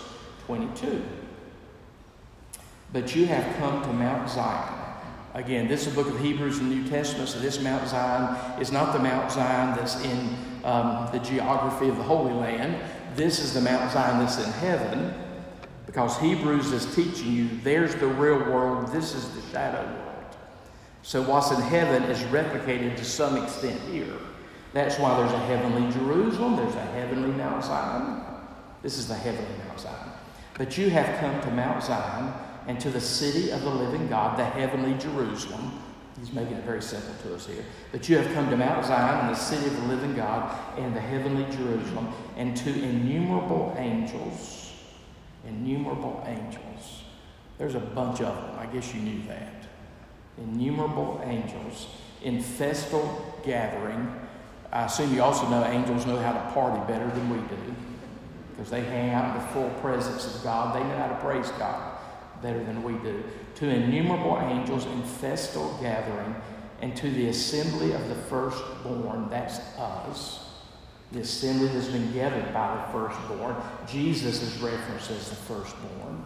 twenty-two. But you have come to Mount Zion. Again, this is the book of Hebrews in the New Testament, so this Mount Zion is not the Mount Zion that's in um, the geography of the Holy Land. This is the Mount Zion that's in heaven, because Hebrews is teaching you there's the real world, this is the shadow world. So what's in heaven is replicated to some extent here. That's why there's a heavenly Jerusalem, there's a heavenly Mount Zion. This is the heavenly Mount Zion. But you have come to Mount Zion, and to the city of the living God, the heavenly Jerusalem. He's making it very simple to us here. But you have come to Mount Zion and the city of the living God and the heavenly Jerusalem, and to innumerable angels. Innumerable angels. There's a bunch of them. I guess you knew that. Innumerable angels in festal gathering. I assume you also know angels know how to party better than we do, because they hang out in the full presence of God. They know how to praise God better than we do. To innumerable angels in festal gathering, and to the assembly of the firstborn, that's us, the assembly that's been gathered by the firstborn. Jesus is referenced as the firstborn.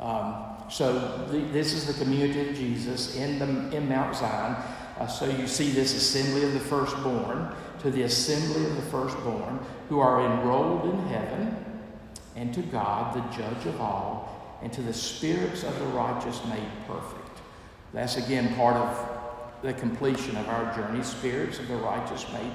Um, so the, this is the community of Jesus in, the, in Mount Zion. Uh, so you see this assembly of the firstborn, to the assembly of the firstborn, who are enrolled in heaven, and to God, the judge of all, and to the spirits of the righteous made perfect. That's again part of the completion of our journey, spirits of the righteous made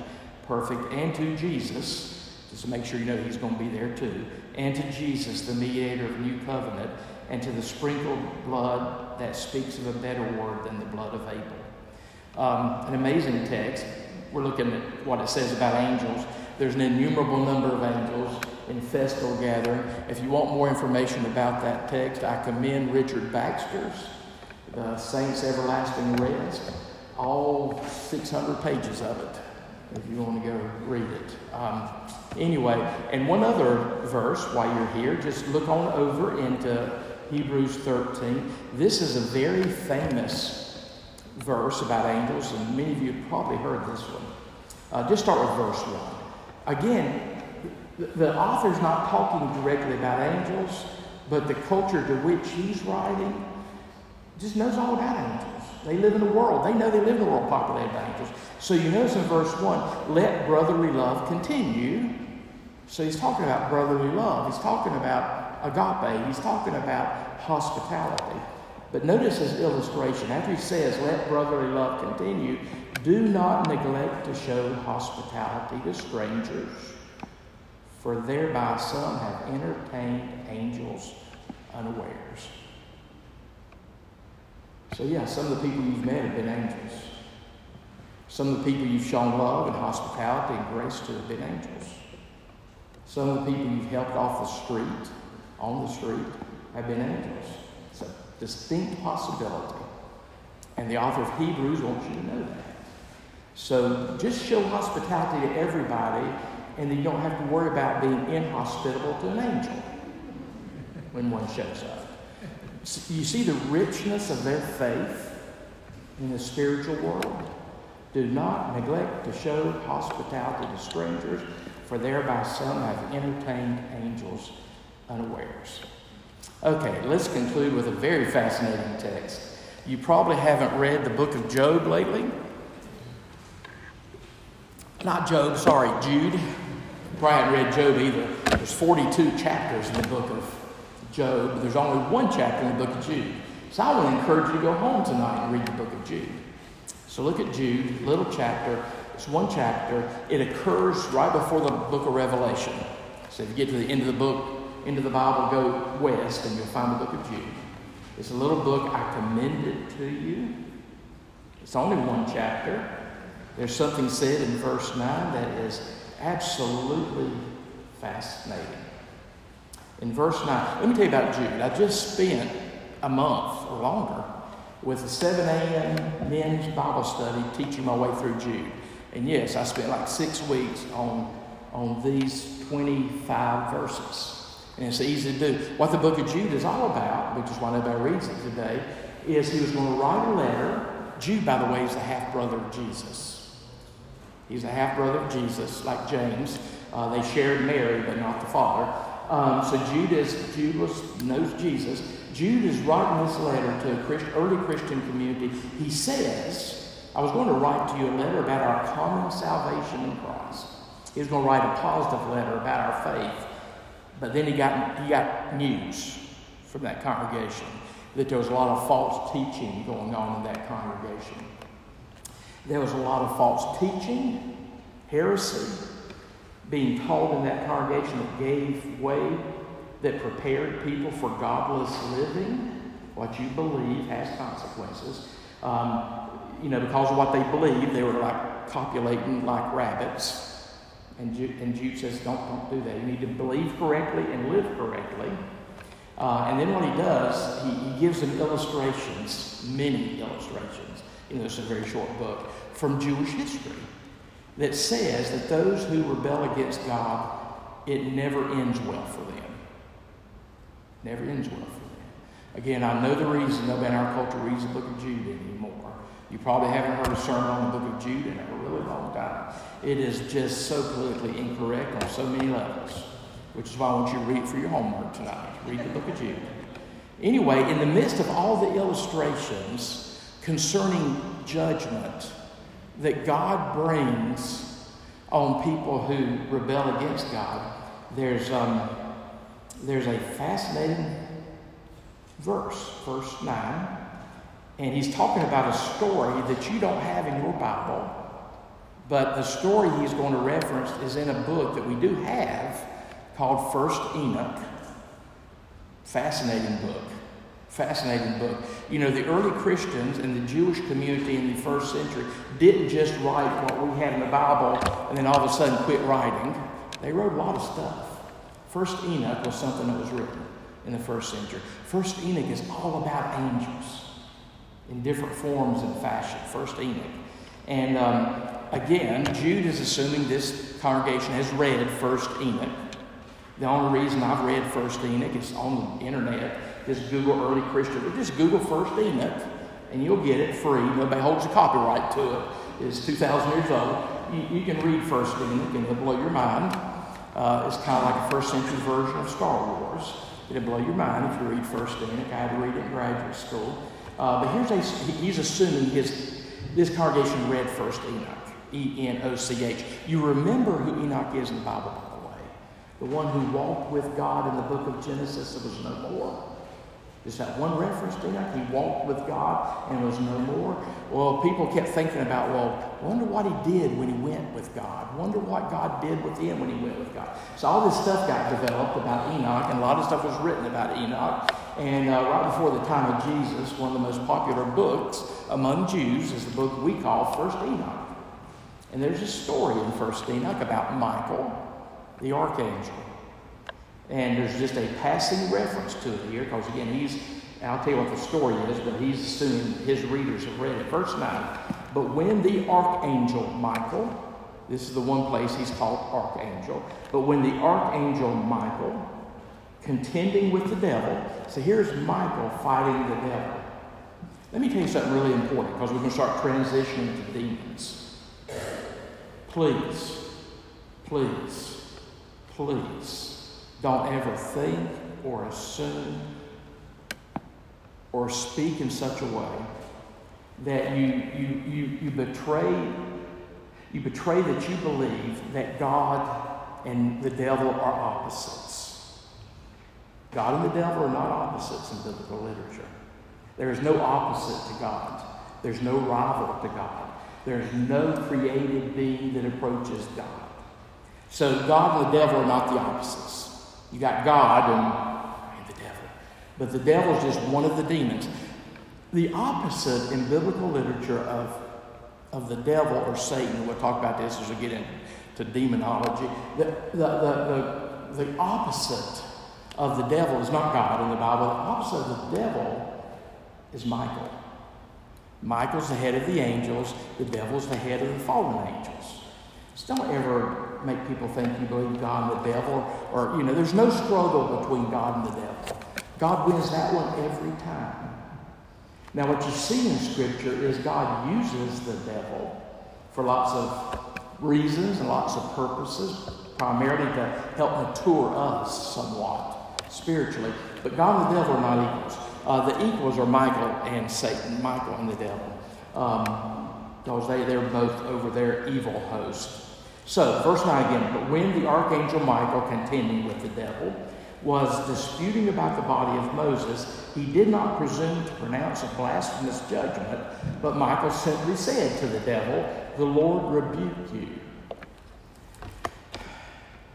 perfect, and to Jesus, just to make sure you know he's going to be there too, and to Jesus, the mediator of the new covenant, and to the sprinkled blood that speaks of a better word than the blood of Abel. Um, an amazing text. We're looking at what it says about angels. There's an innumerable number of angels in festal gathering. If you want more information about that text, I commend Richard Baxter's The Saints' Everlasting Rest, all six hundred pages of it, if you want to go read it. Um, anyway, and one other verse while you're here, just look on over into Hebrews thirteen. This is a very famous verse about angels, and many of you have probably heard this one. Uh, just start with verse one. Again, the author's not talking directly about angels, but the culture to which he's writing just knows all about angels. They live in the world. They know they live in a world populated by angels. So you notice in verse one, let brotherly love continue. So he's talking about brotherly love. He's talking about agape. He's talking about hospitality. But notice his illustration. After he says, let brotherly love continue, do not neglect to show hospitality to strangers, for thereby some have entertained angels unawares. So yeah, some of the people you've met have been angels. Some of the people you've shown love and hospitality and grace to have been angels. Some of the people you've helped off the street, on the street, have been angels. It's a distinct possibility. And the author of Hebrews wants you to know that. So just show hospitality to everybody, and then you don't have to worry about being inhospitable to an angel when one shows up. So you see the richness of their faith in the spiritual world. Do not neglect to show hospitality to strangers, for thereby some have entertained angels unawares. Okay, let's conclude with a very fascinating text. You probably haven't read the book of Job lately. Not Job, sorry, Jude. You probably haven't read Job either. There's forty-two chapters in the book of Job. But there's only one chapter in the book of Jude. So I would encourage you to go home tonight and read the book of Jude. So look at Jude, little chapter. It's one chapter. It occurs right before the book of Revelation. So if you get to the end of the book, end of the Bible, go west, and you'll find the book of Jude. It's a little book. I commend it to you. It's only one chapter. There's something said in verse nine that is absolutely fascinating. In verse nine, let me tell you about Jude. I just spent a month or longer with a seven a.m. men's Bible study teaching my way through Jude. And yes, I spent like six weeks on, on these twenty-five verses. And it's easy to do. What the book of Jude is all about, which is why nobody reads it today, is he was going to write a letter. Jude, by the way, is the half-brother of Jesus. He's the half-brother of Jesus, like James. Uh, they shared Mary, but not the father. Um, so Jude, is, Jude was, knows Jesus. Jude is writing this letter to a Christ, early Christian community. He says, I was going to write to you a letter about our common salvation in Christ. He was going to write a positive letter about our faith. But then he got he got news from that congregation that there was a lot of false teaching going on in that congregation. There was a lot of false teaching, heresy, being taught in that congregation that gave way, that prepared people for godless living. What you believe has consequences. Um, you know, because of what they believed, they were like copulating like rabbits. And Jude, and Jude says, don't, don't do that. You need to believe correctly and live correctly. Uh, and then what he does, he, he gives them illustrations, many illustrations. You know, it's a very short book from Jewish history that says that those who rebel against God, it never ends well for them. Never ends well for them. Again, I know the reason nobody in our culture reads the book of Jude anymore. You probably haven't heard a sermon on the book of Jude in a really long time. It is just so politically incorrect on so many levels, which is why I want you to read for your homework tonight. Read the book of Jude. Anyway, in the midst of all the illustrations concerning judgment that God brings on people who rebel against God, there's um, there's a fascinating verse, verse nine. And he's talking about a story that you don't have in your Bible, but the story he's going to reference is in a book that we do have called First Enoch. Fascinating book. Fascinating book. You know, the early Christians and the Jewish community in the first century didn't just write what we had in the Bible and then all of a sudden quit writing. They wrote a lot of stuff. First Enoch was something that was written in the first century. First Enoch is all about angels, in different forms and fashion, First Enoch. And um, again, Jude is assuming this congregation has read First Enoch. The only reason I've read First Enoch is on the internet. Just Google early Christian. But just Google First Enoch, and you'll get it free. Nobody holds a copyright to it. It's two thousand years old. You, you can read First Enoch, and it'll blow your mind. Uh, it's kind of like a first century version of Star Wars. It'll blow your mind if you read First Enoch. I had to read it in graduate school. Uh, but here's a, he's assuming his, this congregation read First Enoch, E N O C H. You remember who Enoch is in the Bible, by the way. The one who walked with God in the book of Genesis and was no more. Just that one reference to Enoch. He walked with God and was no more. Well, people kept thinking about, well, wonder what he did when he went with God. Wonder what God did with him when he went with God. So all this stuff got developed about Enoch, and a lot of stuff was written about Enoch. And uh, right before the time of Jesus, one of the most popular books among Jews is the book we call First Enoch. And there's a story in First Enoch about Michael, the archangel. And there's just a passing reference to it here, because again, he's, I'll tell you what the story is, but he's assuming his readers have read it. Verse nine, but when the archangel Michael, this is the one place he's called archangel, but when the archangel Michael, contending with the devil. So here's Michael fighting the devil. Let me tell you something really important, because we're going to start transitioning to demons. Please, please, please don't ever think or assume or speak in such a way that you you you, you betray you betray that you believe that God and the devil are opposites. God and the devil are not opposites in biblical literature. There is no opposite to God. There's no rival to God. There's no created being that approaches God. So God and the devil are not the opposites. You got God and, and the devil. But the devil is just one of the demons. The opposite in biblical literature of, of the devil or Satan, we'll talk about this as we get into demonology, the, the, the, the, the opposite of the devil is not God in the Bible. The opposite of the devil is Michael. Michael's the head of the angels. The devil's the head of the fallen angels. So don't ever make people think you believe God and the devil, or, you know, there's no struggle between God and the devil. God wins that one every time. Now, what you see in Scripture is God uses the devil for lots of reasons and lots of purposes, primarily to help mature us somewhat spiritually. But God and the devil are not equals. Uh, the equals are Michael and Satan, Michael and the devil, because um, they, they're both over their evil host. So, verse nine again, but when the archangel Michael, contending with the devil, was disputing about the body of Moses, he did not presume to pronounce a blasphemous judgment, but Michael simply said to the devil, "The Lord rebuke you."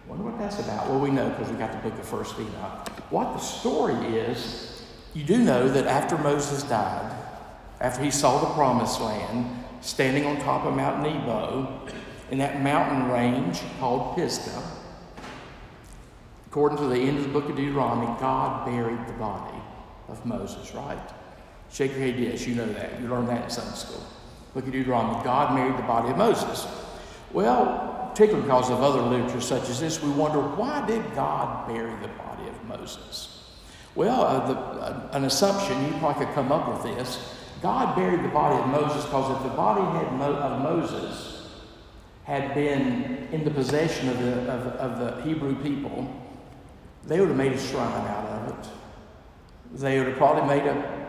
Wonder what that's about? Well, we know because we got the book of First Enoch. What the story is, you do know that after Moses died, after he saw the promised land, standing on top of Mount Nebo, in that mountain range called Pisgah, according to the end of the book of Deuteronomy, God buried the body of Moses, right? Shake your head, yes, you know that. You learned that in Sunday school. Book of Deuteronomy, God married the body of Moses. Well, particularly because of other literature such as this, we wonder, why did God bury the body of Moses? Well, uh, the, uh, an assumption, you probably could come up with this. God buried the body of Moses because if the body had Mo- of Moses... had been in the possession of the, of, of the Hebrew people, they would have made a shrine out of it. They would have probably made a,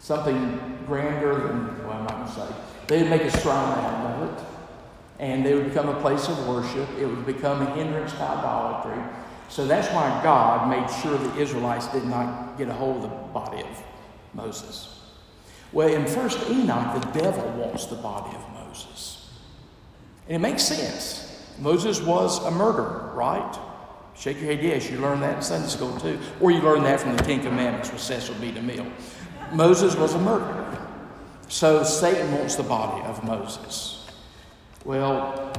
something grander than, well, I'm not going to say. They would make a shrine out of it, and they would become a place of worship. It would become a hindrance to idolatry. So that's why God made sure the Israelites did not get a hold of the body of Moses. Well, in First Enoch, the devil wants the body of Moses. And it makes sense. Moses was a murderer, right? Shake your head, yes, you learned that in Sunday school too. Or you learned that from the Ten Commandments with Cecil B. DeMille. Moses was a murderer. So Satan wants the body of Moses. Well,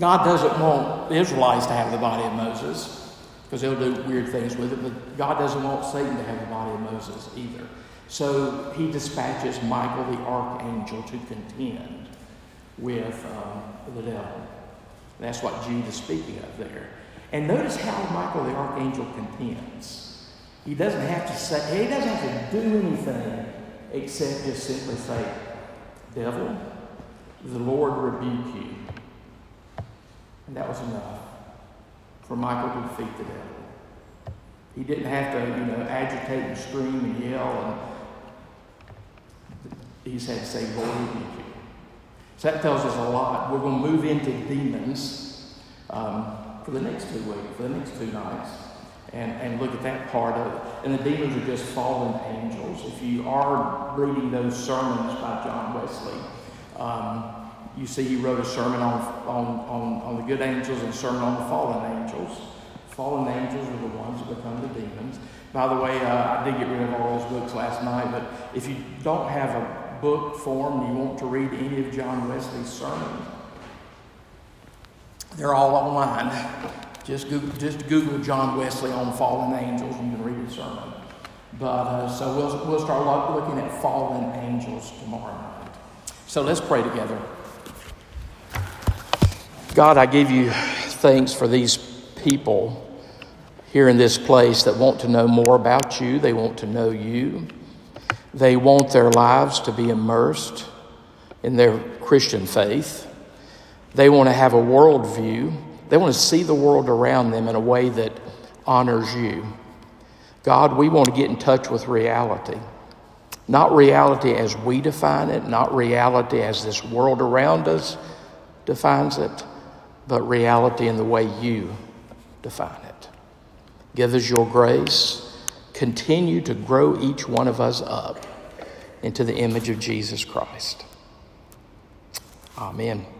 God doesn't want the Israelites to have the body of Moses because they'll do weird things with it, but God doesn't want Satan to have the body of Moses either. So he dispatches Michael the archangel to contend with um, the devil. That's what Jude is speaking of there. And notice how Michael the archangel contends. He doesn't have to say, he doesn't have to do anything except just simply say, "Devil, the Lord rebuke you." And that was enough for Michael to defeat the devil. He didn't have to, you know, agitate and scream and yell. And he just had to say, "Lord, rebuke you." So that tells us a lot. We're going to move into demons um, for the next two weeks, for the next two nights, and, and look at that part of it. And the demons are just fallen angels. If you are reading those sermons by John Wesley, um, you see he wrote a sermon on, on, on, on the good angels and a sermon on the fallen angels. Fallen angels are the ones that become the demons. By the way, uh, I did get rid of all those books last night, but if you don't have a book form, you want to read any of John Wesley's sermons, they're all online. Just Google, just Google John Wesley on fallen angels, and you can read his sermon. But uh, so we'll we'll start looking at fallen angels tomorrow night. So let's pray together. God, I give you thanks for these people here in this place that want to know more about you. They want to know you. They want their lives to be immersed in their Christian faith. They want to have a worldview. They want to see the world around them in a way that honors you. God, we want to get in touch with reality. Not reality as we define it, not reality as this world around us defines it, but reality in the way you define it. Give us your grace. Continue to grow each one of us up into the image of Jesus Christ. Amen.